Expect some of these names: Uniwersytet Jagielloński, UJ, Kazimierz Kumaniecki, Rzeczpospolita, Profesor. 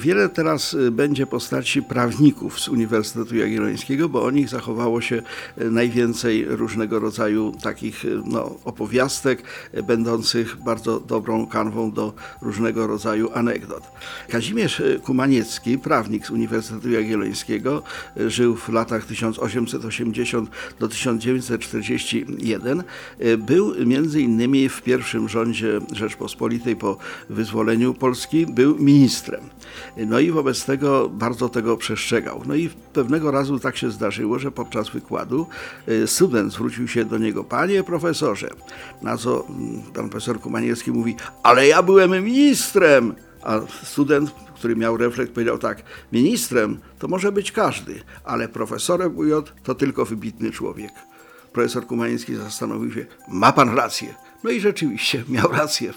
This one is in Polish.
Wiele teraz będzie postaci prawników z Uniwersytetu Jagiellońskiego, bo o nich zachowało się najwięcej różnego rodzaju takich opowiastek, będących bardzo dobrą kanwą do różnego rodzaju anegdot. Kazimierz Kumaniecki, prawnik z Uniwersytetu Jagiellońskiego, żył w latach 1880 do 1941. Był m.in. w pierwszym rządzie Rzeczpospolitej po wyzwoleniu Polski, był ministrem. I wobec tego bardzo tego przestrzegał. I pewnego razu tak się zdarzyło, że podczas wykładu student zwrócił się do niego: panie profesorze, na co pan profesor Kumaniecki mówi: ale ja byłem ministrem. A student, który miał refleks, powiedział tak: ministrem to może być każdy, ale profesorem UJ to tylko wybitny człowiek. Profesor Kumaniecki zastanowił się: ma pan rację. I rzeczywiście miał rację.